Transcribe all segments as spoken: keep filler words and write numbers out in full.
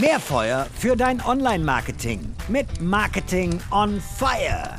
Mehr Feuer für dein Online-Marketing mit Marketing on Fire.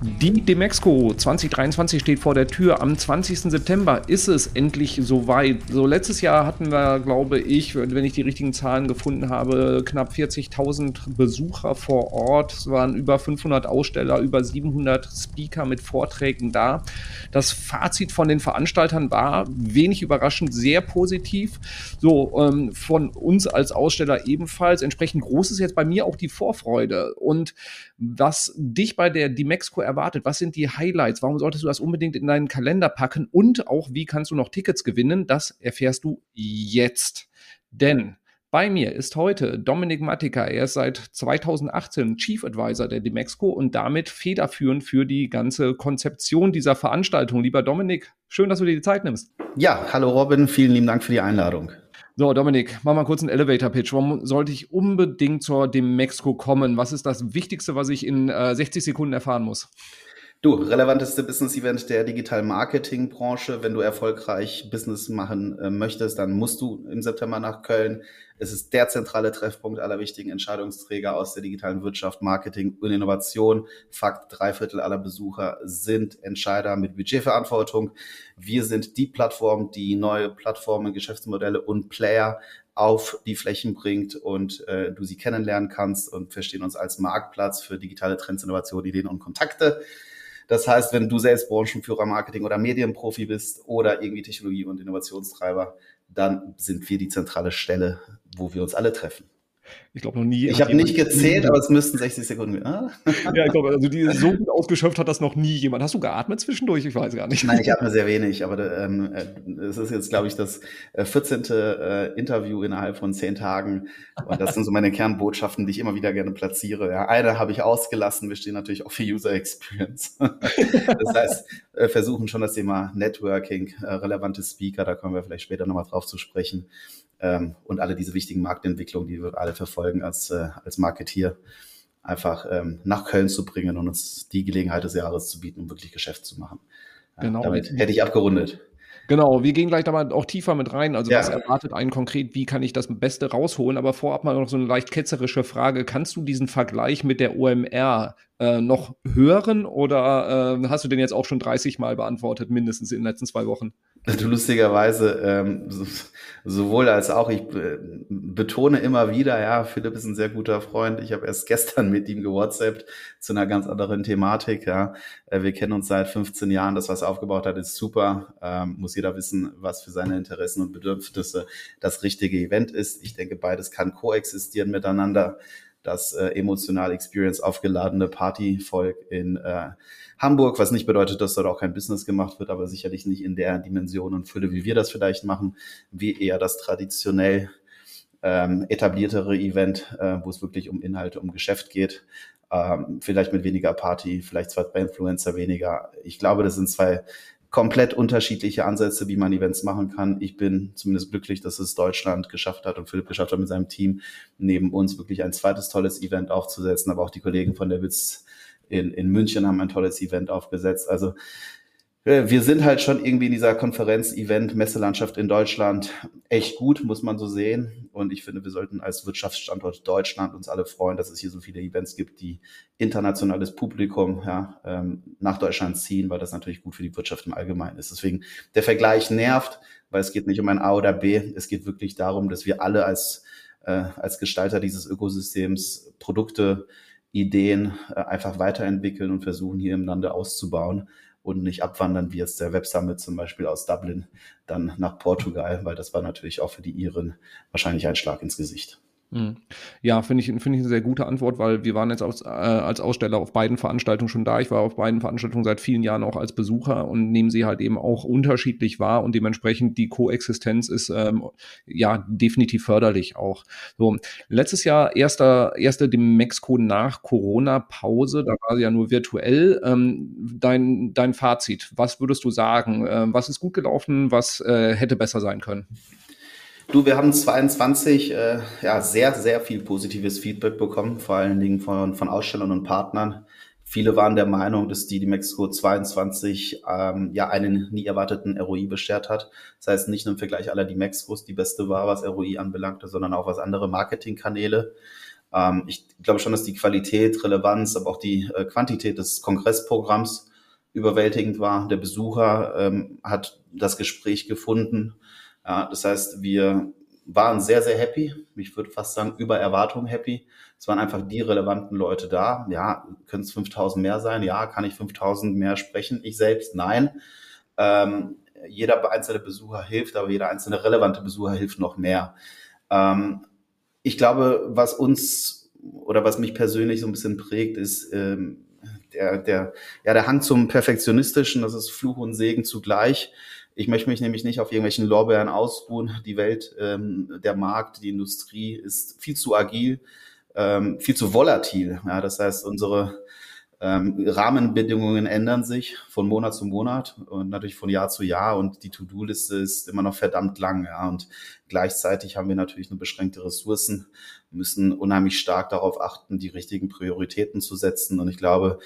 Die dmexco zwanzig dreiundzwanzig steht vor der Tür. Am zwanzigsten September ist es endlich soweit. So, letztes Jahr hatten wir, glaube ich, wenn ich die richtigen Zahlen gefunden habe, knapp vierzigtausend Besucher vor Ort. Es waren über fünfhundert Aussteller, über siebenhundert Speaker mit Vorträgen da. Das Fazit von den Veranstaltern war, wenig überraschend, sehr positiv. So, ähm, von uns als Aussteller ebenfalls. Entsprechend groß ist jetzt bei mir auch die Vorfreude. Und was dich bei der dmexco erwartet, was sind die Highlights, warum solltest du das unbedingt in deinen Kalender packen und auch, wie kannst du noch Tickets gewinnen, das erfährst du jetzt. Denn bei mir ist heute Dominik Matyka, er ist seit zweitausendachtzehn Chief Advisor der dmexco und damit federführend für die ganze Konzeption dieser Veranstaltung. Lieber Dominik, schön, dass du dir die Zeit nimmst. Ja, hallo Robin, vielen lieben Dank für die Einladung. So, Dominik, mach mal kurz einen Elevator-Pitch. Warum sollte ich unbedingt zur dmexco kommen? Was ist das Wichtigste, was ich in äh, sechzig Sekunden erfahren muss? Du, relevanteste Business-Event der Digital-Marketing-Branche. Wenn du erfolgreich Business machen äh, möchtest, dann musst du im September nach Köln. Es ist der zentrale Treffpunkt aller wichtigen Entscheidungsträger aus der digitalen Wirtschaft, Marketing und Innovation. Fakt, drei Viertel aller Besucher sind Entscheider mit Budgetverantwortung. Wir sind die Plattform, die neue Plattformen, Geschäftsmodelle und Player auf die Flächen bringt und äh, du sie kennenlernen kannst, und verstehen uns als Marktplatz für digitale Trends, Innovationen, Ideen und Kontakte. Das heißt, wenn du selbst Branchenführer, Marketing- oder Medienprofi bist oder irgendwie Technologie- und Innovationstreiber, dann sind wir die zentrale Stelle, wo wir uns alle treffen. Ich glaube noch nie. Ich habe nicht gezählt, aber es müssten sechzig Sekunden. Ah? Ja, ich glaube, also die so gut ausgeschöpft hat das noch nie jemand. Hast du geatmet zwischendurch? Ich weiß gar nicht. Nein, ich atme sehr wenig, aber ähm, es ist jetzt, glaube ich, das vierzehnte Äh, Interview innerhalb von zehn Tagen. Und das sind so meine Kernbotschaften, die ich immer wieder gerne platziere. Ja, eine habe ich ausgelassen. Wir stehen natürlich auch für User Experience. Das heißt, äh, versuchen schon das Thema Networking, äh, relevante Speaker, da kommen wir vielleicht später nochmal drauf zu sprechen. Ähm, und alle diese wichtigen Marktentwicklungen, die wir alle verfolgen als, äh, als Marketier, einfach ähm, nach Köln zu bringen und uns die Gelegenheit des Jahres zu bieten, um wirklich Geschäft zu machen. Ja, genau. Damit hätte ich abgerundet. Genau, wir gehen gleich da mal auch tiefer mit rein. Also ja. Was erwartet einen konkret? Wie kann ich das Beste rausholen? Aber vorab mal noch so eine leicht ketzerische Frage. Kannst du diesen Vergleich mit der O M R äh, noch hören oder äh, hast du den jetzt auch schon dreißig Mal beantwortet, mindestens in den letzten zwei Wochen? Du, lustigerweise, ähm, sowohl als auch, ich äh, betone immer wieder, ja, Philipp ist ein sehr guter Freund. Ich habe erst gestern mit ihm gewhatsappt zu einer ganz anderen Thematik. Ja, äh, wir kennen uns seit fünfzehn Jahren. Das, was er aufgebaut hat, ist super. Ähm, muss jeder wissen, was für seine Interessen und Bedürfnisse das richtige Event ist. Ich denke, beides kann koexistieren miteinander. Das äh, emotional Experience aufgeladene Partyvolk in äh, Hamburg, was nicht bedeutet, dass dort auch kein Business gemacht wird, aber sicherlich nicht in der Dimension und Fülle, wie wir das vielleicht machen, wie eher das traditionell ähm, etabliertere Event, äh, wo es wirklich um Inhalte, um Geschäft geht, ähm, vielleicht mit weniger Party, vielleicht zwar bei Influencer weniger. Ich glaube, das sind zwei komplett unterschiedliche Ansätze, wie man Events machen kann. Ich bin zumindest glücklich, dass es Deutschland geschafft hat und Philipp geschafft hat, mit seinem Team neben uns wirklich ein zweites tolles Event aufzusetzen. Aber auch die Kollegen von der Witz in, in München haben ein tolles Event aufgesetzt. Also wir sind halt schon irgendwie in dieser Konferenz-Event-Messelandschaft in Deutschland echt gut, muss man so sehen. Und ich finde, wir sollten als Wirtschaftsstandort Deutschland uns alle freuen, dass es hier so viele Events gibt, die internationales Publikum ja, ähm, nach Deutschland ziehen, weil das natürlich gut für die Wirtschaft im Allgemeinen ist. Deswegen, der Vergleich nervt, weil es geht nicht um ein A oder B. Es geht wirklich darum, dass wir alle als, äh, als Gestalter dieses Ökosystems Produkte, Ideen äh, einfach weiterentwickeln und versuchen, hier im Lande auszubauen. Und nicht abwandern, wie jetzt der Web Summit zum Beispiel aus Dublin, dann nach Portugal, weil das war natürlich auch für die Iren wahrscheinlich ein Schlag ins Gesicht. Ja, finde ich, finde ich eine sehr gute Antwort, weil wir waren jetzt als, äh, als Aussteller auf beiden Veranstaltungen schon da. Ich war auf beiden Veranstaltungen seit vielen Jahren auch als Besucher und nehme sie halt eben auch unterschiedlich wahr und dementsprechend die Koexistenz ist ähm, ja definitiv förderlich auch. So, letztes Jahr erster, erste dmexco nach Corona-Pause, da war sie ja nur virtuell. Ähm, dein, dein Fazit, was würdest du sagen? Äh, was ist gut gelaufen, was äh, hätte besser sein können? Du, wir haben zweiundzwanzig äh, ja, sehr, sehr viel positives Feedback bekommen, vor allen Dingen von, von Ausstellern und Partnern. Viele waren der Meinung, dass die dmexco zweiundzwanzig ähm, ja einen nie erwarteten R O I beschert hat. Das heißt, nicht nur im Vergleich aller dmexcos die beste war, was R O I anbelangte, sondern auch was andere Marketingkanäle. Ähm, ich glaube schon, dass die Qualität, Relevanz, aber auch die äh, Quantität des Kongressprogramms überwältigend war. Der Besucher ähm, hat das Gespräch gefunden. Ja, das heißt, wir waren sehr, sehr happy. Ich würde fast sagen, über Erwartung happy. Es waren einfach die relevanten Leute da. Ja, können es fünftausend mehr sein? Ja, kann ich fünftausend mehr sprechen? Ich selbst? Nein. Ähm, jeder einzelne Besucher hilft, aber jeder einzelne relevante Besucher hilft noch mehr. Ähm, ich glaube, was uns oder was mich persönlich so ein bisschen prägt, ist ähm, der, der, ja, der Hang zum Perfektionistischen. Das ist Fluch und Segen zugleich. Ich möchte mich nämlich nicht auf irgendwelchen Lorbeeren ausruhen. Die Welt, ähm, der Markt, die Industrie ist viel zu agil, ähm, viel zu volatil. Ja, das heißt, unsere ähm, Rahmenbedingungen ändern sich von Monat zu Monat und natürlich von Jahr zu Jahr. Und die To-Do-Liste ist immer noch verdammt lang. Ja, und gleichzeitig haben wir natürlich nur beschränkte Ressourcen, müssen unheimlich stark darauf achten, die richtigen Prioritäten zu setzen. Und ich glaube,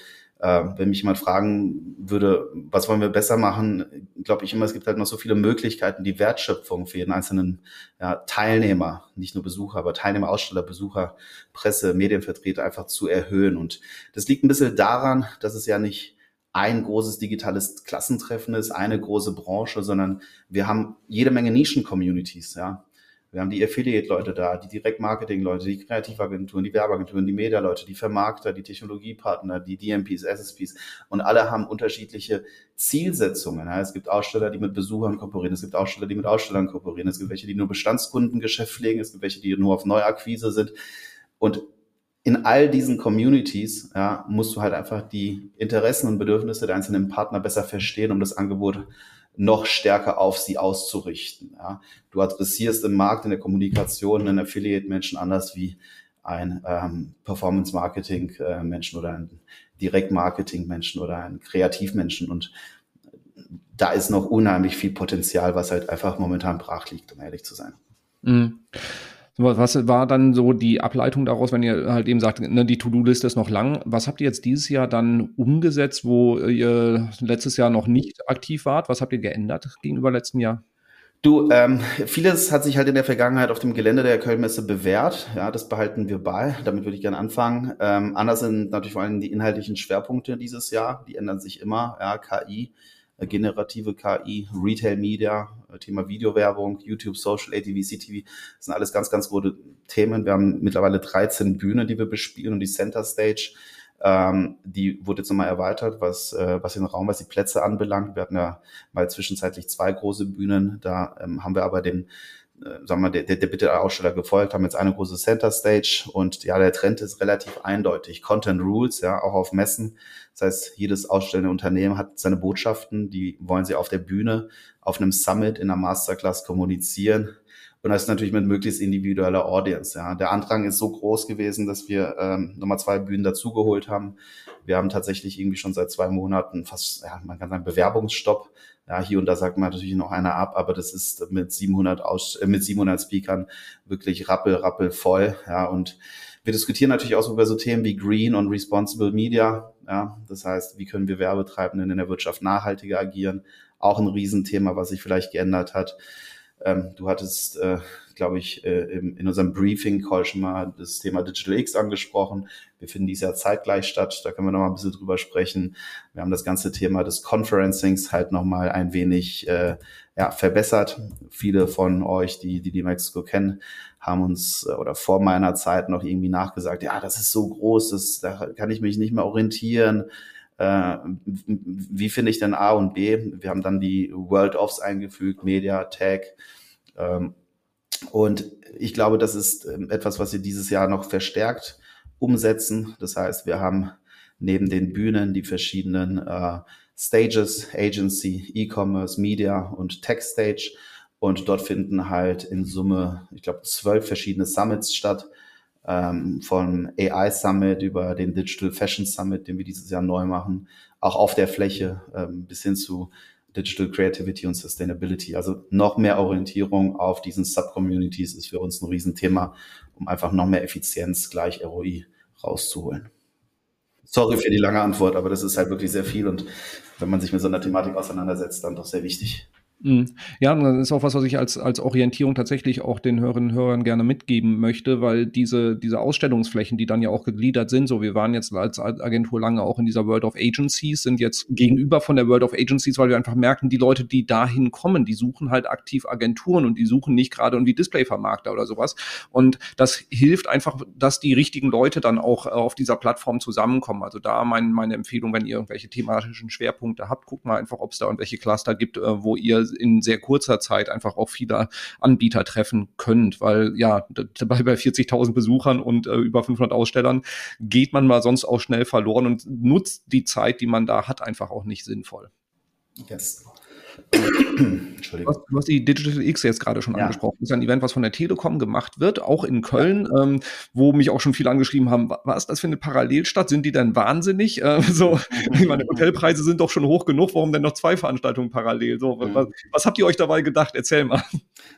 wenn mich jemand fragen würde, was wollen wir besser machen, glaube ich immer, es gibt halt noch so viele Möglichkeiten, die Wertschöpfung für jeden einzelnen ja, Teilnehmer, nicht nur Besucher, aber Teilnehmer, Aussteller, Besucher, Presse, Medienvertreter einfach zu erhöhen. Und das liegt ein bisschen daran, dass es ja nicht ein großes digitales Klassentreffen ist, eine große Branche, sondern wir haben jede Menge Nischen-Communities, ja. Wir haben die Affiliate-Leute da, die Direktmarketing-Leute, die Kreativagenturen, die Werbeagenturen, die Media-Leute, die Vermarkter, die Technologiepartner, die D M Ps, S S Ps und alle haben unterschiedliche Zielsetzungen. Ja, es gibt Aussteller, die mit Besuchern kooperieren, es gibt Aussteller, die mit Ausstellern kooperieren, es gibt welche, die nur Bestandskundengeschäft pflegen, es gibt welche, die nur auf Neuakquise sind und in all diesen Communities ja, musst du halt einfach die Interessen und Bedürfnisse der einzelnen Partner besser verstehen, um das Angebot noch stärker auf sie auszurichten. Ja. Du adressierst im Markt, in der Kommunikation einen Affiliate-Menschen anders wie ein ähm, Performance-Marketing-Menschen oder ein Direkt-Marketing-Menschen oder ein Kreativmenschen. Und da ist noch unheimlich viel Potenzial, was halt einfach momentan brach liegt, um ehrlich zu sein. Mhm. Was war dann so die Ableitung daraus, wenn ihr halt eben sagt, ne, die To-Do-Liste ist noch lang. Was habt ihr jetzt dieses Jahr dann umgesetzt, wo ihr letztes Jahr noch nicht aktiv wart? Was habt ihr geändert gegenüber letztem Jahr? Du, ähm, vieles hat sich halt in der Vergangenheit auf dem Gelände der Köln-Messe bewährt. Ja, das behalten wir bei. Damit würde ich gerne anfangen. Ähm, anders sind natürlich vor allem die inhaltlichen Schwerpunkte dieses Jahr. Die ändern sich immer. Ja, K I, generative K I, Retail Media, Thema Videowerbung, YouTube, Social, A T V, C T V, das sind alles ganz, ganz große Themen. Wir haben mittlerweile dreizehn Bühnen, die wir bespielen und die Center Stage, ähm, die wurde jetzt nochmal erweitert, was äh, was den Raum, was die Plätze anbelangt. Wir hatten ja mal zwischenzeitlich zwei große Bühnen, da ähm, haben wir aber den, äh, sagen wir mal, der, der Bitte der Aussteller gefolgt, haben jetzt eine große Center Stage und ja, der Trend ist relativ eindeutig. Content Rules, ja, auch auf Messen. Das heißt, jedes ausstellende Unternehmen hat seine Botschaften, die wollen sie auf der Bühne, auf einem Summit, in einer Masterclass kommunizieren und das ist natürlich mit möglichst individueller Audience. Ja. Der Andrang ist so groß gewesen, dass wir ähm, nochmal zwei Bühnen dazugeholt haben. Wir haben tatsächlich irgendwie schon seit zwei Monaten fast, ja, man kann sagen, Bewerbungsstopp. Ja, hier und da sagt man natürlich noch einer ab, aber das ist mit siebenhundert Aus- äh, mit siebenhundert Speakern wirklich rappel, rappel voll. Ja, und wir diskutieren natürlich auch über so Themen wie Green und Responsible Media. Ja, das heißt, wie können wir Werbetreibenden in der Wirtschaft nachhaltiger agieren? Auch ein Riesenthema, was sich vielleicht geändert hat. Ähm, du hattest, äh, glaube ich, äh, im, in unserem Briefing-Call schon mal das Thema Digital X angesprochen. Wir finden dies ja zeitgleich statt, da können wir noch mal ein bisschen drüber sprechen. Wir haben das ganze Thema des Conferencings halt noch mal ein wenig äh, ja, verbessert. Viele von euch, die die dmexco kennen, haben uns äh, oder vor meiner Zeit noch irgendwie nachgesagt, ja, das ist so groß, das, da kann ich mich nicht mehr orientieren. Wie finde ich denn A und B? Wir haben dann die World Offs eingefügt, Media, Tag. Und ich glaube, das ist etwas, was wir dieses Jahr noch verstärkt umsetzen. Das heißt, wir haben neben den Bühnen die verschiedenen Stages, Agency, E-Commerce, Media und Tech Stage. Und dort finden halt in Summe, ich glaube, zwölf verschiedene Summits statt. Ähm, vom A I Summit über den Digital Fashion Summit, den wir dieses Jahr neu machen, auch auf der Fläche ähm, bis hin zu Digital Creativity und Sustainability. Also noch mehr Orientierung auf diesen Subcommunities ist für uns ein Riesenthema, um einfach noch mehr Effizienz gleich R O I rauszuholen. Sorry für die lange Antwort, aber das ist halt wirklich sehr viel und wenn man sich mit so einer Thematik auseinandersetzt, dann doch sehr wichtig. Ja, und das ist auch was, was ich als, als Orientierung tatsächlich auch den Hörerinnen und Hörern gerne mitgeben möchte, weil diese, diese Ausstellungsflächen, die dann ja auch gegliedert sind, so wir waren jetzt als Agentur lange auch in dieser World of Agencies, sind jetzt gegenüber von der World of Agencies, weil wir einfach merken, die Leute, die dahin kommen, die suchen halt aktiv Agenturen und die suchen nicht gerade irgendwie Displayvermarkter oder sowas und das hilft einfach, dass die richtigen Leute dann auch auf dieser Plattform zusammenkommen. Also da mein, meine Empfehlung, wenn ihr irgendwelche thematischen Schwerpunkte habt, guckt mal einfach, ob es da irgendwelche Cluster gibt, wo ihr in sehr kurzer Zeit einfach auch viele Anbieter treffen könnt, weil ja, bei vierzigtausend Besuchern und äh, über fünfhundert Ausstellern geht man mal sonst auch schnell verloren und nutzt die Zeit, die man da hat, einfach auch nicht sinnvoll. Yes. Entschuldigung. Du hast die Digital X jetzt gerade schon ja. angesprochen. Das ist ein Event, was von der Telekom gemacht wird, auch in Köln, ja. ähm, wo mich auch schon viele angeschrieben haben, was, das findet parallel statt? Sind die denn wahnsinnig? Äh, so, ich meine, Hotelpreise sind doch schon hoch genug, warum denn noch zwei Veranstaltungen parallel? So, mhm. was, was habt ihr euch dabei gedacht? Erzähl mal.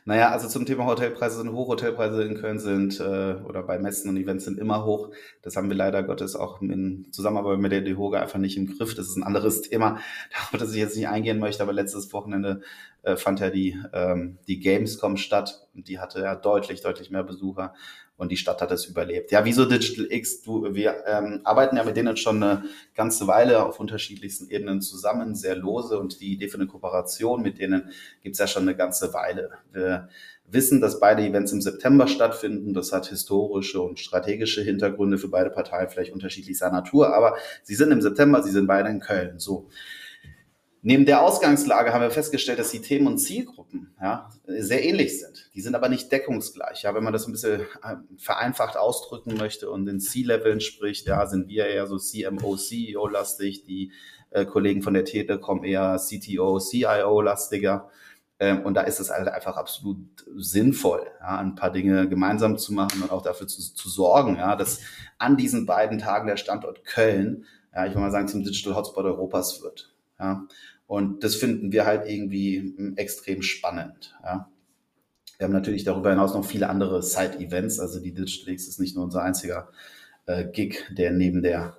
Naja, also zum Thema Hotelpreise sind hoch, Hotelpreise in Köln sind äh, oder bei Messen und Events sind immer hoch. Das haben wir leider Gottes auch in Zusammenarbeit mit der DEHOGA einfach nicht im Griff. Das ist ein anderes Thema, auf das ich jetzt nicht eingehen möchte, aber letztes Wochenende äh, fand ja die, ähm, die Gamescom statt und die hatte ja deutlich, deutlich mehr Besucher und die Stadt hat es überlebt. Ja, wieso Digital X? Du, wir ähm, arbeiten ja mit denen schon eine ganze Weile auf unterschiedlichsten Ebenen zusammen, sehr lose und die Idee für eine Kooperation mit denen gibt es ja schon eine ganze Weile. Wir wissen, dass beide Events im September stattfinden. Das hat historische und strategische Hintergründe für beide Parteien, vielleicht unterschiedlicher Natur, aber sie sind im September, sie sind beide in Köln, so. Neben der Ausgangslage haben wir festgestellt, dass die Themen und Zielgruppen ja, sehr ähnlich sind. Die sind aber nicht deckungsgleich. Ja, wenn man das ein bisschen vereinfacht ausdrücken möchte und in C-Leveln spricht, ja, sind wir eher so C M O, C E O-lastig, die äh, Kollegen von der Telekom eher C T O, C I O-lastiger. Ähm, und da ist es halt einfach absolut sinnvoll, ja, ein paar Dinge gemeinsam zu machen und auch dafür zu, zu sorgen, ja, dass an diesen beiden Tagen der Standort Köln, ja, ich will mal sagen, zum Digital Hotspot Europas wird. Ja. Und das finden wir halt irgendwie extrem spannend. Ja. Wir haben natürlich darüber hinaus noch viele andere Side-Events. Also die Digital X ist nicht nur unser einziger äh, Gig, der neben der,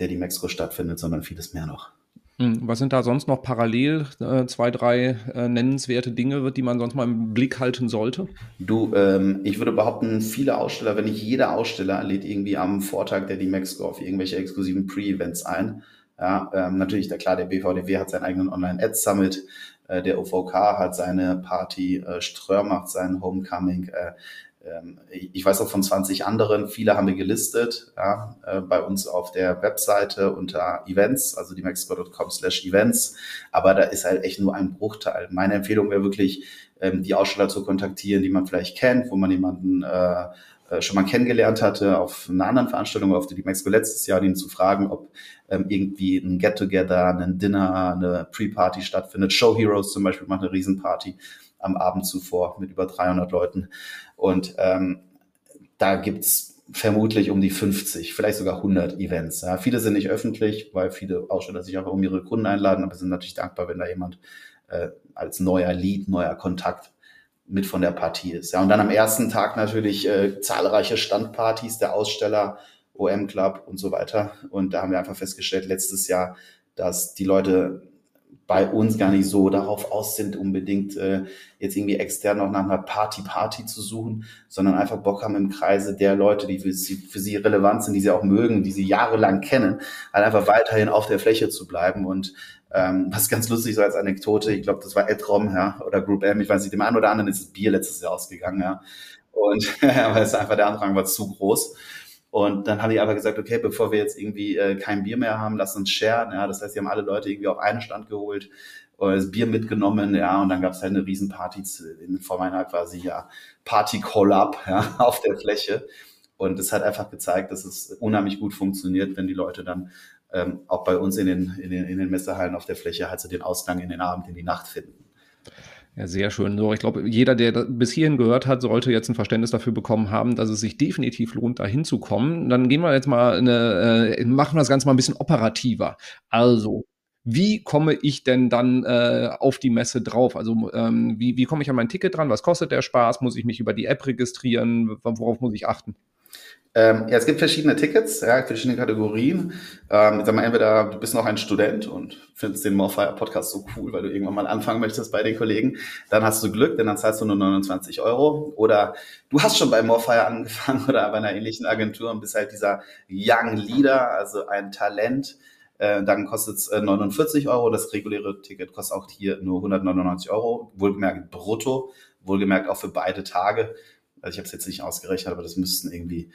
der dmexco stattfindet, sondern vieles mehr noch. Was sind da sonst noch parallel äh, zwei, drei äh, nennenswerte Dinge, die man sonst mal im Blick halten sollte? Du, ähm, ich würde behaupten, viele Aussteller, wenn nicht jeder Aussteller, lädt irgendwie am Vortag der dmexco auf irgendwelche exklusiven Pre-Events ein. Ja, ähm, natürlich, der, klar, der B V D W hat seinen eigenen Online-Ads-Summit, äh, der O V K hat seine Party, äh, Ströer macht seinen Homecoming, äh, ähm, ich weiß auch von zwanzig anderen, viele haben wir gelistet, ja, äh, bei uns auf der Webseite unter Events, also dmexco.com slash Events, aber da ist halt echt nur ein Bruchteil. Meine Empfehlung wäre wirklich, ähm, die Aussteller zu kontaktieren, die man vielleicht kennt, wo man jemanden äh, schon mal kennengelernt hatte auf einer anderen Veranstaltung, auf der dmexco letztes Jahr, ihn zu fragen, ob ähm, irgendwie ein Get-Together, ein Dinner, eine Pre-Party stattfindet. Show Heroes zum Beispiel macht eine Riesenparty am Abend zuvor mit über dreihundert Leuten. Und ähm, da gibt's vermutlich um die fünfzig, vielleicht sogar hundert Events. Ja, viele sind nicht öffentlich, weil viele Aussteller sich einfach um ihre Kunden einladen, aber sind natürlich dankbar, wenn da jemand äh, als neuer Lead, neuer Kontakt mit von der Partie ist. Ja, und dann am ersten Tag natürlich äh, zahlreiche Standpartys der Aussteller, O M-Club und so weiter. Und da haben wir einfach festgestellt letztes Jahr, dass die Leute bei uns gar nicht so darauf aus sind, unbedingt äh, jetzt irgendwie extern noch nach einer Party-Party zu suchen, sondern einfach Bock haben im Kreise der Leute, die für sie, für sie relevant sind, die sie auch mögen, die sie jahrelang kennen, halt einfach weiterhin auf der Fläche zu bleiben. Und ähm, was ganz lustig so als Anekdote, ich glaube, das war Edrom ja, oder Group M, ich weiß nicht, dem einen oder anderen ist das Bier letztes Jahr ausgegangen, ja, und aber es ist einfach, der Andrang war zu groß. Und dann habe ich einfach gesagt, okay, bevor wir jetzt irgendwie äh, kein Bier mehr haben, lass uns sharen. Ja, das heißt, die haben alle Leute irgendwie auf einen Stand geholt, äh, das Bier mitgenommen, ja, und dann gab es halt eine Riesenparty in Form einer quasi ja Party-Call-Up ja, auf der Fläche. Und es hat einfach gezeigt, dass es unheimlich gut funktioniert, wenn die Leute dann ähm, auch bei uns in den, in den, in den Messehallen auf der Fläche halt so den Ausgang in den Abend, in die Nacht finden. Ja, sehr schön. So, ich glaube, jeder, der bis hierhin gehört hat, sollte jetzt ein Verständnis dafür bekommen haben, dass es sich definitiv lohnt, da hinzukommen. Dann gehen wir jetzt mal eine, äh, machen wir das Ganze mal ein bisschen operativer. Also, wie komme ich denn dann äh, auf die Messe drauf? Also, ähm, wie, wie komme ich an mein Ticket dran? Was kostet der Spaß? Muss ich mich über die App registrieren? Worauf muss ich achten? Ähm, ja, es gibt verschiedene Tickets, ja, verschiedene Kategorien. Ähm, ich sag mal, entweder du bist noch ein Student und findest den Morefire Podcast so cool, weil du irgendwann mal anfangen möchtest bei den Kollegen, dann hast du Glück, denn dann zahlst du nur neunundzwanzig Euro. Oder du hast schon bei Morefire angefangen oder bei einer ähnlichen Agentur und bist halt dieser Young Leader, also ein Talent. Äh, dann kostet es neunundvierzig Euro. Das reguläre Ticket kostet auch hier nur hundertneunundneunzig Euro, wohlgemerkt brutto, wohlgemerkt auch für beide Tage. Also ich habe es jetzt nicht ausgerechnet, aber das müssten irgendwie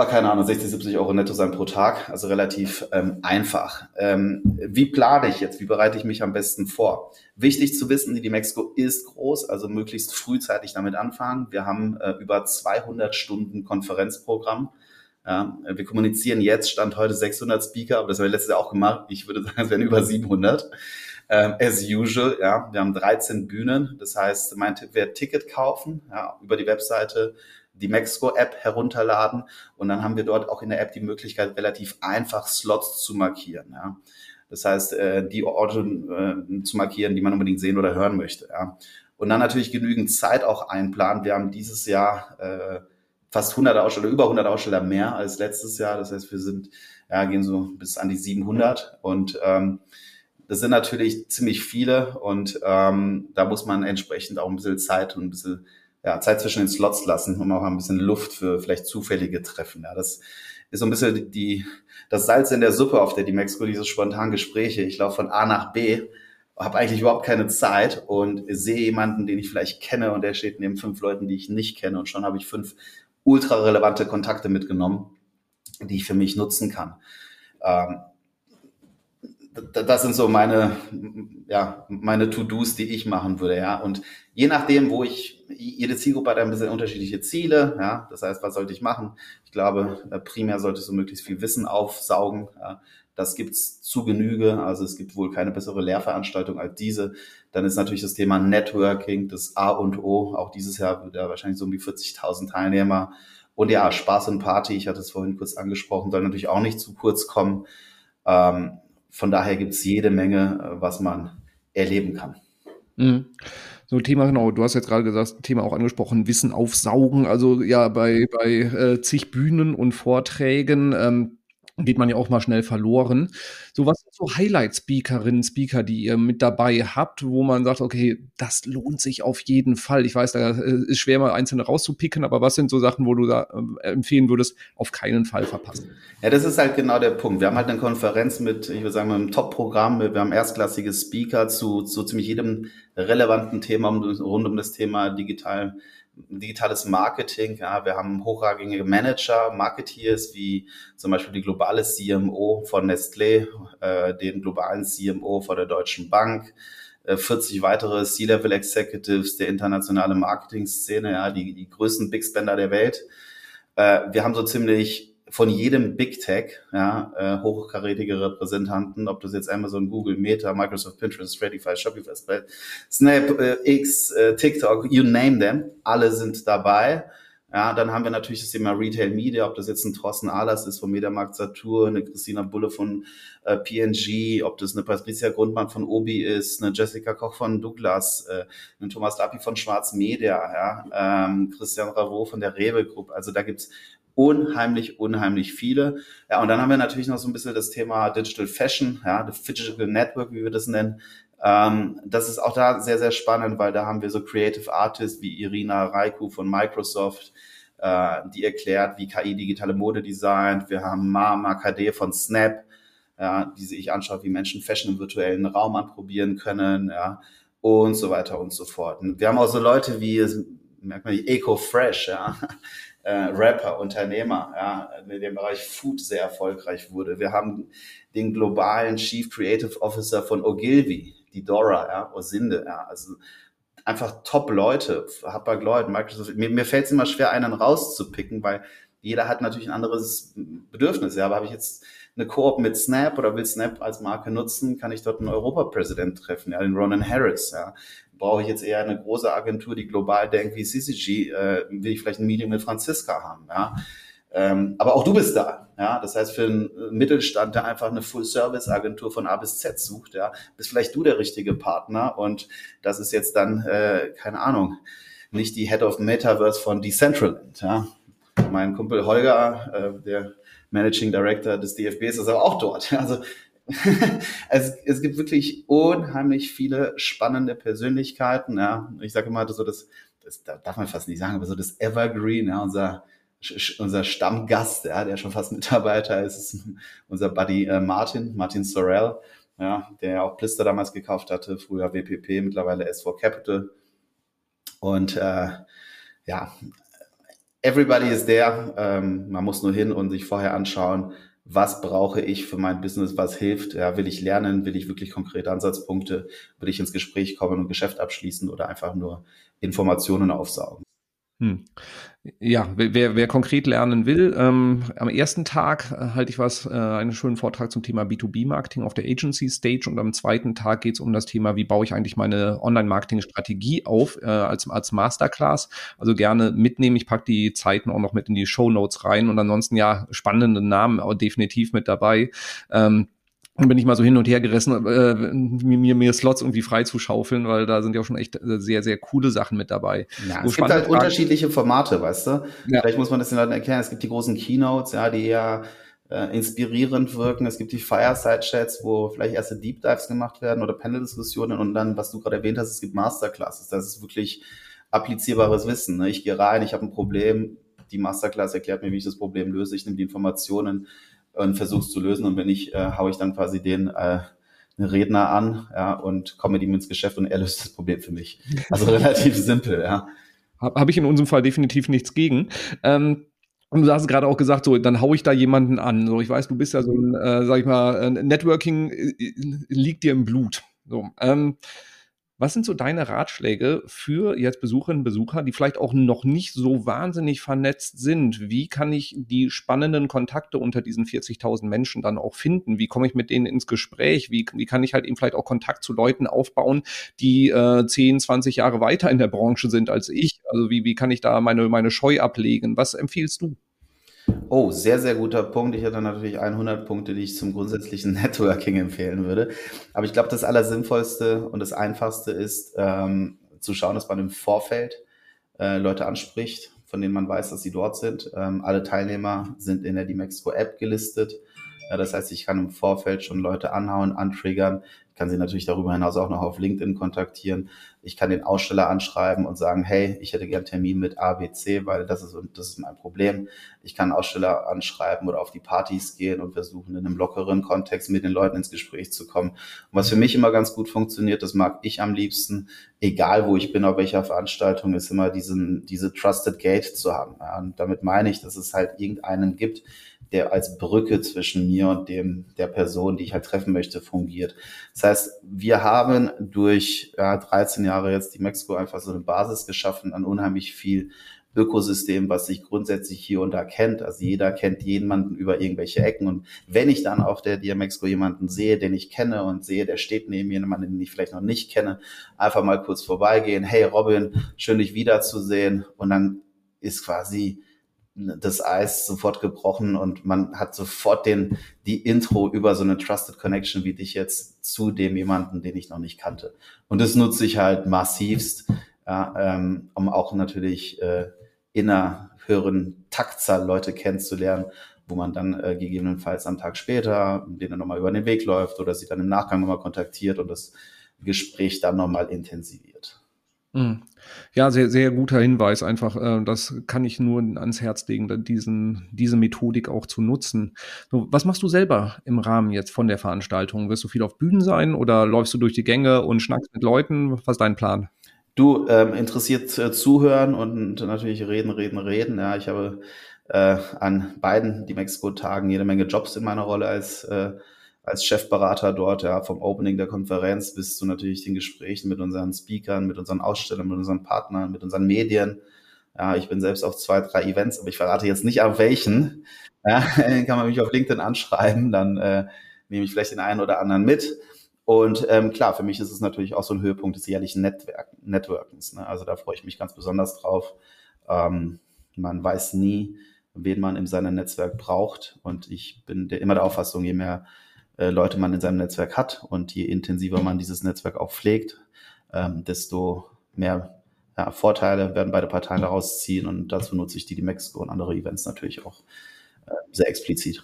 Oh, keine Ahnung, sechzig, siebzig Euro netto sein pro Tag, also relativ ähm, einfach. Ähm, wie plane ich jetzt? Wie bereite ich mich am besten vor? Wichtig zu wissen, die dmexco ist groß, also möglichst frühzeitig damit anfangen. Wir haben äh, über zweihundert Stunden Konferenzprogramm. Ja, wir kommunizieren jetzt, Stand heute sechshundert Speaker, aber das haben wir letztes Jahr auch gemacht. Ich würde sagen, es werden über siebenhundert. Ähm, as usual, ja, wir haben dreizehn Bühnen. Das heißt, mein Tipp wäre, Ticket kaufen, ja, über die Webseite, die dmexco-App herunterladen, und dann haben wir dort auch in der App die Möglichkeit, relativ einfach Slots zu markieren. Ja. Das heißt, die Orte zu markieren, die man unbedingt sehen oder hören möchte. Ja. Und dann natürlich genügend Zeit auch einplanen. Wir haben dieses Jahr äh, fast hundert Aussteller, über hundert Aussteller mehr als letztes Jahr. Das heißt, wir sind ja gehen so bis an die siebenhundert, und ähm, das sind natürlich ziemlich viele, und ähm, da muss man entsprechend auch ein bisschen Zeit und ein bisschen Ja, Zeit zwischen den Slots lassen, um auch ein bisschen Luft für vielleicht zufällige Treffen. Ja, das ist so ein bisschen die, das Salz in der Suppe auf der dmexco, diese spontanen Gespräche. Ich laufe von A nach B, habe eigentlich überhaupt keine Zeit und sehe jemanden, den ich vielleicht kenne, und der steht neben fünf Leuten, die ich nicht kenne, und schon habe ich fünf ultra relevante Kontakte mitgenommen, die ich für mich nutzen kann. Ähm, Das sind so meine, ja, meine To-Dos, die ich machen würde, ja. Und je nachdem, wo ich, jede Zielgruppe hat ein bisschen unterschiedliche Ziele, ja. Das heißt, was sollte ich machen? Ich glaube, primär solltest du möglichst viel Wissen aufsaugen. Ja. Das gibt's zu Genüge. Also es gibt wohl keine bessere Lehrveranstaltung als diese. Dann ist natürlich das Thema Networking, das A und O. Auch dieses Jahr wird da wahrscheinlich so um die vierzigtausend Teilnehmer. Und ja, Spaß und Party, ich hatte es vorhin kurz angesprochen, soll natürlich auch nicht zu kurz kommen. Ähm, Von daher gibt es jede Menge, was man erleben kann. Mhm. So, Thema, genau, du hast jetzt gerade gesagt, Thema auch angesprochen, Wissen aufsaugen. Also ja, bei, bei äh, zig Bühnen und Vorträgen ähm, geht man ja auch mal schnell verloren. So, was sind so Highlight-Speakerinnen, Speaker, die ihr mit dabei habt, wo man sagt, okay, das lohnt sich auf jeden Fall. Ich weiß, da ist schwer, mal einzelne rauszupicken, aber was sind so Sachen, wo du da empfehlen würdest, auf keinen Fall verpassen? Ja, das ist halt genau der Punkt. Wir haben halt eine Konferenz mit, ich würde sagen, mit einem Top-Programm. Wir haben erstklassige Speaker zu so ziemlich jedem relevanten Thema rund um das Thema digital, digitales Marketing. Ja, wir haben hochrangige Manager, Marketeers, wie zum Beispiel die globale C M O von Nestlé, äh, den globalen C M O von der Deutschen Bank, äh, vierzig weitere C-Level Executives der internationalen Marketing-Szene, ja, die, die größten Big Spender der Welt. Äh, wir haben so ziemlich von jedem Big Tech, ja, äh, hochkarätige Repräsentanten, ob das jetzt Amazon, Google, Meta, Microsoft, Pinterest, Shopify, Shopify, Snap, äh, X, äh, TikTok, you name them, alle sind dabei. Ja, dann haben wir natürlich das Thema Retail Media, ob das jetzt ein Thorsten Ahlers ist vom Mediamarkt Saturn, eine Christina Bulle von äh, P and G, ob das eine Patricia Grundmann von Obi ist, eine Jessica Koch von Douglas, äh, eine Thomas Lappi von Schwarz Media, ja, ähm, Christian Ravo von der Rewe Group. Also da gibt's unheimlich, unheimlich viele. Ja, und dann haben wir natürlich noch so ein bisschen das Thema Digital Fashion, ja, the Digital Network, wie wir das nennen. Ähm, das ist auch da sehr, sehr spannend, weil da haben wir so Creative Artists wie Irina Raiku von Microsoft, äh, die erklärt, wie K I digitale Mode designt. Wir haben Mama K D von Snap, ja, die sich anschaut, wie Menschen Fashion im virtuellen Raum anprobieren können, ja, und so weiter und so fort. Und wir haben auch so Leute wie, merkt man, Eco Fresh, ja, Äh, Rapper, Unternehmer, ja, in dem Bereich Food sehr erfolgreich wurde. Wir haben den globalen Chief Creative Officer von Ogilvy, die Dora, ja, Osinde, ja, also einfach Top-Leute, Hapag-Leute, Microsoft. Mir, mir fällt es immer schwer, einen rauszupicken, weil jeder hat natürlich ein anderes Bedürfnis, ja, aber habe ich jetzt eine Koop mit Snap oder will Snap als Marke nutzen, kann ich dort einen Europapräsident treffen, ja, den Ronan Harris, ja. Brauche ich jetzt eher eine große Agentur, die global denkt wie C C G, äh, will ich vielleicht ein Meeting mit Franziska haben, ja. Ähm, aber auch du bist da, ja. Das heißt, für einen Mittelstand, der einfach eine Full-Service-Agentur von A bis Z sucht, ja, bist vielleicht du der richtige Partner, und das ist jetzt dann, äh, keine Ahnung, nicht die Head of Metaverse von Decentraland, ja. mein Kumpel Holger, äh, der Managing Director des D F Bs, ist aber auch dort. Also es, es gibt wirklich unheimlich viele spannende Persönlichkeiten. Ja. Ich sage immer, so das, das darf man fast nicht sagen, aber so das Evergreen, ja, unser unser Stammgast, ja, der schon fast Mitarbeiter ist, ist unser Buddy äh, Martin, Martin Sorrell, ja, der ja auch Plister damals gekauft hatte, früher W P P, mittlerweile S vier Capital. Und äh, ja, everybody is there. Ähm, man muss nur hin und sich vorher anschauen, was brauche ich für mein Business, was hilft, ja, will ich lernen, will ich wirklich konkrete Ansatzpunkte, will ich ins Gespräch kommen und Geschäft abschließen oder einfach nur Informationen aufsaugen. Hm. Ja, wer, wer konkret lernen will, ähm, am ersten Tag äh, halte ich was, äh, einen schönen Vortrag zum Thema B zwei B Marketing auf der Agency Stage, und am zweiten Tag geht es um das Thema, wie baue ich eigentlich meine Online-Marketing-Strategie auf äh, als, als Masterclass. Also gerne mitnehmen, ich packe die Zeiten auch noch mit in die Shownotes rein, und ansonsten ja, spannende Namen auch definitiv mit dabei. Ähm, bin ich mal so hin und her gerissen, äh, mir, mir Slots irgendwie frei zu schaufeln, weil da sind ja auch schon echt sehr, sehr coole Sachen mit dabei. Ja, so es gibt halt Fragen. Unterschiedliche Formate, weißt du? Ja. Vielleicht muss man das den Leuten erklären. Es gibt die großen Keynotes, ja, die ja äh, inspirierend wirken. Es gibt die Fireside-Chats, wo vielleicht erste Deep Dives gemacht werden oder Panel-Diskussionen, und dann, was du gerade erwähnt hast, es gibt Masterclasses. Das ist wirklich applizierbares Wissen. Ne? Ich gehe rein, ich habe ein Problem, die Masterclass erklärt mir, wie ich das Problem löse. Ich nehme die Informationen und versuch's zu lösen, und wenn nicht, äh, haue ich dann quasi den äh, Redner an, ja, und komme mit ihm ins Geschäft, und er löst das Problem für mich. Also relativ simpel, ja. Habe hab ich in unserem Fall definitiv nichts gegen. Ähm Und du hast gerade auch gesagt, so, dann hau ich da jemanden an. So, ich weiß, du bist ja so ein, äh, sag ich mal, Networking liegt dir im Blut. So, ähm, was sind so deine Ratschläge für jetzt Besucherinnen und Besucher, die vielleicht auch noch nicht so wahnsinnig vernetzt sind? Wie kann ich die spannenden Kontakte unter diesen vierzigtausend Menschen dann auch finden? Wie komme ich mit denen ins Gespräch? Wie, wie kann ich halt eben vielleicht auch Kontakt zu Leuten aufbauen, die äh, zehn, zwanzig Jahre weiter in der Branche sind als ich? Also wie, wie kann ich da meine, meine Scheu ablegen? Was empfiehlst du? Oh, sehr, sehr guter Punkt. Ich hätte natürlich hundert Punkte, die ich zum grundsätzlichen Networking empfehlen würde. Aber ich glaube, das Allersinnvollste und das Einfachste ist, ähm, zu schauen, dass man im Vorfeld äh, Leute anspricht, von denen man weiß, dass sie dort sind. Ähm, alle Teilnehmer sind in der dmexco-App gelistet. Ja, das heißt, ich kann im Vorfeld schon Leute anhauen, antriggern. Ich kann sie natürlich darüber hinaus auch noch auf LinkedIn kontaktieren. Ich kann den Aussteller anschreiben und sagen, hey, ich hätte gern einen Termin mit A, B, C, weil das ist, das ist mein Problem. Ich kann Aussteller anschreiben oder auf die Partys gehen und versuchen, in einem lockeren Kontext mit den Leuten ins Gespräch zu kommen. Und was für mich immer ganz gut funktioniert, das mag ich am liebsten, egal wo ich bin, auf welcher Veranstaltung, ist immer diesen, diese Trusted Gate zu haben. Ja, und damit meine ich, dass es halt irgendeinen gibt, der als Brücke zwischen mir und dem der Person, die ich halt treffen möchte, fungiert. Das heißt, wir haben durch ja, dreizehn Jahre jetzt die Mexiko einfach so eine Basis geschaffen an unheimlich viel Ökosystem, was sich grundsätzlich hier und da kennt. Also jeder kennt jemanden über irgendwelche Ecken. Und wenn ich dann auf der dmexco jemanden sehe, den ich kenne, und sehe, der steht neben mir, jemanden, den ich vielleicht noch nicht kenne, einfach mal kurz vorbeigehen. Hey Robin, schön, dich wiederzusehen. Und dann ist quasi das Eis sofort gebrochen, und man hat sofort den die Intro über so eine Trusted Connection, wie dich jetzt, zu dem jemanden, den ich noch nicht kannte. Und das nutze ich halt massivst, ja, ähm, um auch natürlich äh, in einer höheren Taktzahl Leute kennenzulernen, wo man dann äh, gegebenenfalls am Tag später denen nochmal über den Weg läuft oder sie dann im Nachgang nochmal kontaktiert und das Gespräch dann nochmal intensiviert. Mhm. Ja, sehr, sehr guter Hinweis einfach. Das kann ich nur ans Herz legen, diesen, diese Methodik auch zu nutzen. So, was machst du selber im Rahmen jetzt von der Veranstaltung? Wirst du viel auf Bühnen sein oder läufst du durch die Gänge und schnackst mit Leuten? Was ist dein Plan? Du, ähm, interessiert äh, zuhören und natürlich reden, reden, reden. Ja, ich habe äh, an beiden dmexco-Tagen jede Menge Jobs in meiner Rolle als äh, als Chefberater dort, ja, vom Opening der Konferenz bis zu natürlich den Gesprächen mit unseren Speakern, mit unseren Ausstellern, mit unseren Partnern, mit unseren Medien. Ja, ich bin selbst auf zwei, drei Events, aber ich verrate jetzt nicht, auf welchen. Ja, dann kann man mich auf LinkedIn anschreiben, dann äh, nehme ich vielleicht den einen oder anderen mit. Und ähm, klar, für mich ist es natürlich auch so ein Höhepunkt des jährlichen Network- Networkens. Ne? Also da freue ich mich ganz besonders drauf. Ähm, man weiß nie, wen man in seinem Netzwerk braucht. Und ich bin der, immer der Auffassung, je mehr Leute man in seinem Netzwerk hat und je intensiver man dieses Netzwerk auch pflegt, ähm, desto mehr ja, Vorteile werden beide Parteien daraus ziehen, und dazu nutze ich die dmexco und andere Events natürlich auch äh, sehr explizit.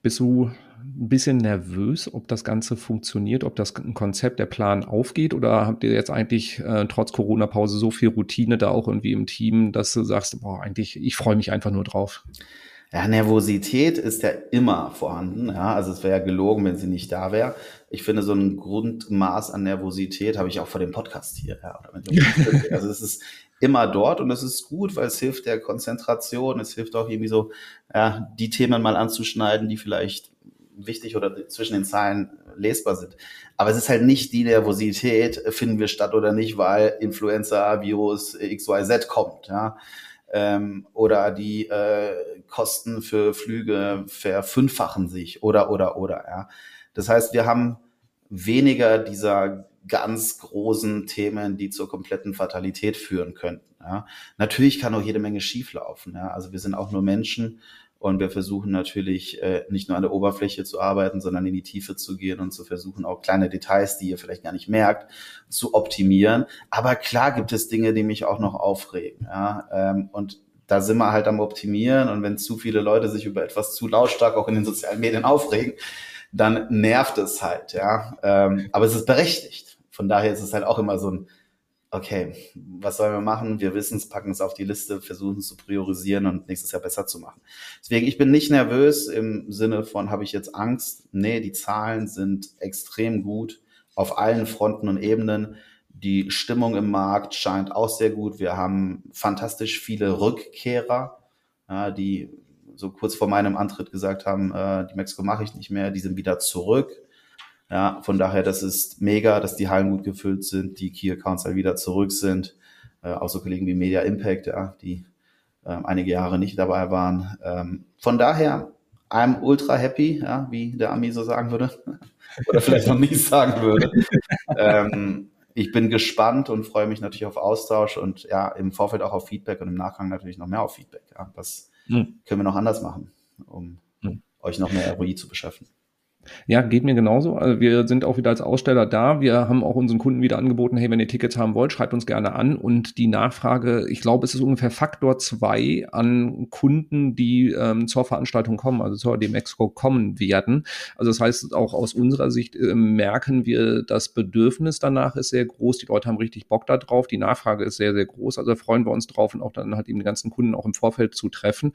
Bist du ein bisschen nervös, ob das Ganze funktioniert, ob das Konzept, der Plan aufgeht, oder habt ihr jetzt eigentlich äh, trotz Corona-Pause so viel Routine da auch irgendwie im Team, dass du sagst, boah, eigentlich, ich freue mich einfach nur drauf? Ja, Nervosität ist ja immer vorhanden. Ja, also es wäre ja gelogen, wenn sie nicht da wäre. Ich finde, so ein Grundmaß an Nervosität habe ich auch vor dem Podcast hier. Ja, oder mit dem Podcast. Also es ist immer dort, und es ist gut, weil es hilft der Konzentration. Es hilft auch irgendwie so, ja, die Themen mal anzuschneiden, die vielleicht wichtig oder zwischen den Zeilen lesbar sind. Aber es ist halt nicht die Nervosität, finden wir statt oder nicht, weil Influenza, Virus, X Y Z kommt. Ja. Ähm, oder die äh, Kosten für Flüge verfünffachen sich oder, oder, oder. Ja. Das heißt, wir haben weniger dieser ganz großen Themen, die zur kompletten Fatalität führen könnten. Ja. Natürlich kann auch jede Menge schieflaufen. Ja. Also wir sind auch nur Menschen, und wir versuchen natürlich äh, nicht nur an der Oberfläche zu arbeiten, sondern in die Tiefe zu gehen und zu versuchen, auch kleine Details, die ihr vielleicht gar nicht merkt, zu optimieren. Aber klar gibt es Dinge, die mich auch noch aufregen. Ja? Ähm, und da sind wir halt am Optimieren, und wenn zu viele Leute sich über etwas zu lautstark auch in den sozialen Medien aufregen, dann nervt es halt, ja. Ähm, aber es ist berechtigt. Von daher ist es halt auch immer so ein, okay, was sollen wir machen? Wir wissen es, packen es auf die Liste, versuchen es zu priorisieren und nächstes Jahr besser zu machen. Deswegen, ich bin nicht nervös im Sinne von, habe ich jetzt Angst? Nee, die Zahlen sind extrem gut auf allen Fronten und Ebenen. Die Stimmung im Markt scheint auch sehr gut. Wir haben fantastisch viele Rückkehrer, die so kurz vor meinem Antritt gesagt haben, die dmexco mache ich nicht mehr, die sind wieder zurück. Ja, von daher, das ist mega, dass die Hallen gut gefüllt sind, die Key Accounts halt wieder zurück sind, äh, auch so Kollegen wie Media Impact, ja, die äh, einige Jahre nicht dabei waren. Ähm, von daher, I'm ultra happy, ja, wie der Ami so sagen würde, oder vielleicht noch nie sagen würde. Ähm, ich bin gespannt und freue mich natürlich auf Austausch und ja, im Vorfeld auch auf Feedback und im Nachgang natürlich noch mehr auf Feedback. Ja. Was hm. können wir noch anders machen, um hm. euch noch mehr R O I zu beschaffen? Ja, geht mir genauso. Also wir sind auch wieder als Aussteller da. Wir haben auch unseren Kunden wieder angeboten, hey, wenn ihr Tickets haben wollt, schreibt uns gerne an. Und die Nachfrage, ich glaube, es ist ungefähr Faktor zwei an Kunden, die ähm, zur Veranstaltung kommen, also zur dmexco kommen werden. Also das heißt, auch aus unserer Sicht äh, merken wir, das Bedürfnis danach ist sehr groß. Die Leute haben richtig Bock da drauf. Die Nachfrage ist sehr, sehr groß. Also da freuen wir uns drauf, und auch dann halt eben die ganzen Kunden auch im Vorfeld zu treffen.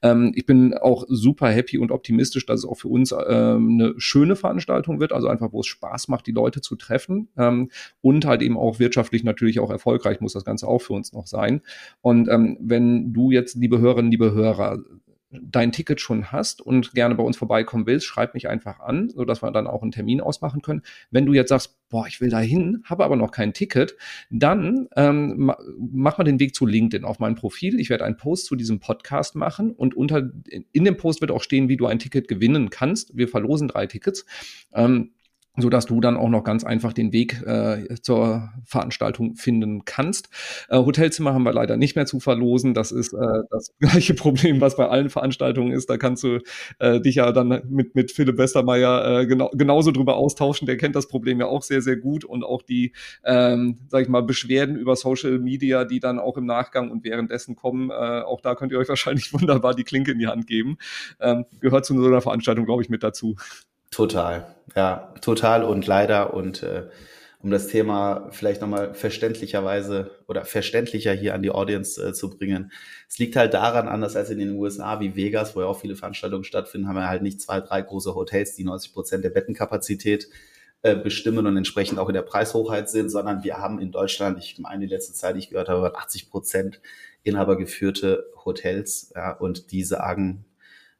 Ähm, ich bin auch super happy und optimistisch, dass es auch für uns ähm, eine schöne Veranstaltung wird, also einfach, wo es Spaß macht, die Leute zu treffen, ähm, und halt eben auch wirtschaftlich natürlich auch erfolgreich muss das Ganze auch für uns noch sein. Und ähm, wenn du jetzt, liebe Hörerinnen, liebe Hörer, dein Ticket schon hast und gerne bei uns vorbeikommen willst, schreib mich einfach an, sodass wir dann auch einen Termin ausmachen können. Wenn du jetzt sagst, boah, ich will da hin, habe aber noch kein Ticket, dann ähm, mach mal den Weg zu LinkedIn auf mein Profil. Ich werde einen Post zu diesem Podcast machen, und unter in dem Post wird auch stehen, wie du ein Ticket gewinnen kannst. Wir verlosen drei Tickets, ähm, so dass du dann auch noch ganz einfach den Weg äh, zur Veranstaltung finden kannst. Äh, Hotelzimmer haben wir leider nicht mehr zu verlosen. Das ist äh, das gleiche Problem, was bei allen Veranstaltungen ist. Da kannst du äh, dich ja dann mit mit Philipp Westermeier äh, genau, genauso drüber austauschen. Der kennt das Problem ja auch sehr, sehr gut. Und auch die, ähm, sag ich mal, Beschwerden über Social Media, die dann auch im Nachgang und währenddessen kommen, äh, auch da könnt ihr euch wahrscheinlich wunderbar die Klinke in die Hand geben. Ähm, gehört zu so einer Veranstaltung, glaube ich, mit dazu. Total, ja, total und leider. Und äh, um das Thema vielleicht nochmal verständlicherweise oder verständlicher hier an die Audience äh, zu bringen. Es liegt halt daran, anders als in den U S A wie Vegas, wo ja auch viele Veranstaltungen stattfinden, haben wir halt nicht zwei, drei große Hotels, die neunzig Prozent der Bettenkapazität äh, bestimmen und entsprechend auch in der Preishochheit sind, sondern wir haben in Deutschland, ich meine, die letzte Zeit, die ich gehört habe, waren achtzig Prozent inhabergeführte Hotels, ja, und die sagen,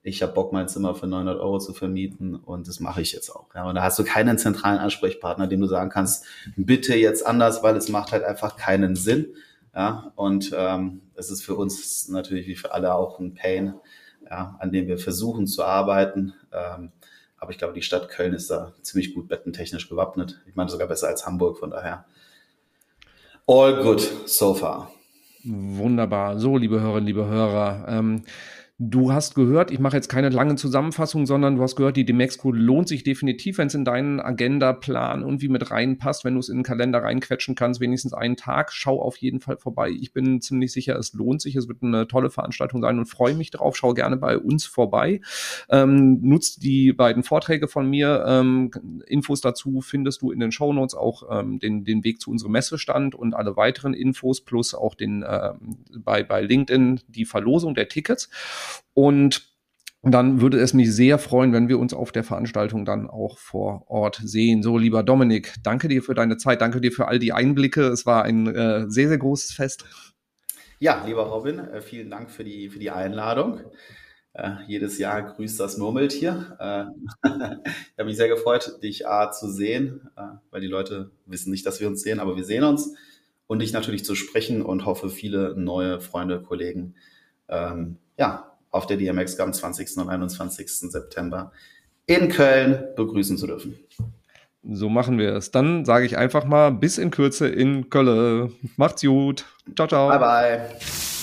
ich habe Bock, mein Zimmer für neunhundert Euro zu vermieten, und das mache ich jetzt auch. Ja, und da hast du keinen zentralen Ansprechpartner, dem du sagen kannst, bitte jetzt anders, weil es macht halt einfach keinen Sinn. Ja, und ähm, es ist für uns natürlich wie für alle auch ein Pain, ja, an dem wir versuchen zu arbeiten. Ähm, aber ich glaube, die Stadt Köln ist da ziemlich gut bettentechnisch gewappnet. Ich meine, sogar besser als Hamburg, von daher. All good so far. Wunderbar. So, liebe Hörerinnen, liebe Hörer, ähm, Du hast gehört, ich mache jetzt keine lange Zusammenfassung, sondern du hast gehört, die dmexco lohnt sich definitiv, wenn es in deinen Agenda-Plan irgendwie mit reinpasst, wenn du es in den Kalender reinquetschen kannst, wenigstens einen Tag. Schau auf jeden Fall vorbei. Ich bin ziemlich sicher, es lohnt sich. Es wird eine tolle Veranstaltung sein und freue mich drauf. Schau gerne bei uns vorbei. Ähm, nutzt die beiden Vorträge von mir. Ähm, Infos dazu findest du in den Shownotes, auch ähm, den, den Weg zu unserem Messestand und alle weiteren Infos plus auch den äh, bei, bei LinkedIn die Verlosung der Tickets. Und dann würde es mich sehr freuen, wenn wir uns auf der Veranstaltung dann auch vor Ort sehen. So, lieber Dominik, danke dir für deine Zeit, danke dir für all die Einblicke. Es war ein äh, sehr, sehr großes Fest. Ja, lieber Robin, äh, vielen Dank für die, für die Einladung. Äh, jedes Jahr grüßt das Murmeltier. Äh, ich habe mich sehr gefreut, dich A, zu sehen, äh, weil die Leute wissen nicht, dass wir uns sehen, aber wir sehen uns. Und dich natürlich zu sprechen und hoffe, viele neue Freunde, Kollegen, ähm, ja, auf der dmexco am zwanzigsten und einundzwanzigsten September in Köln begrüßen zu dürfen. So machen wir es. Dann sage ich einfach mal bis in Kürze in Köln. Macht's gut. Ciao, ciao. Bye, bye.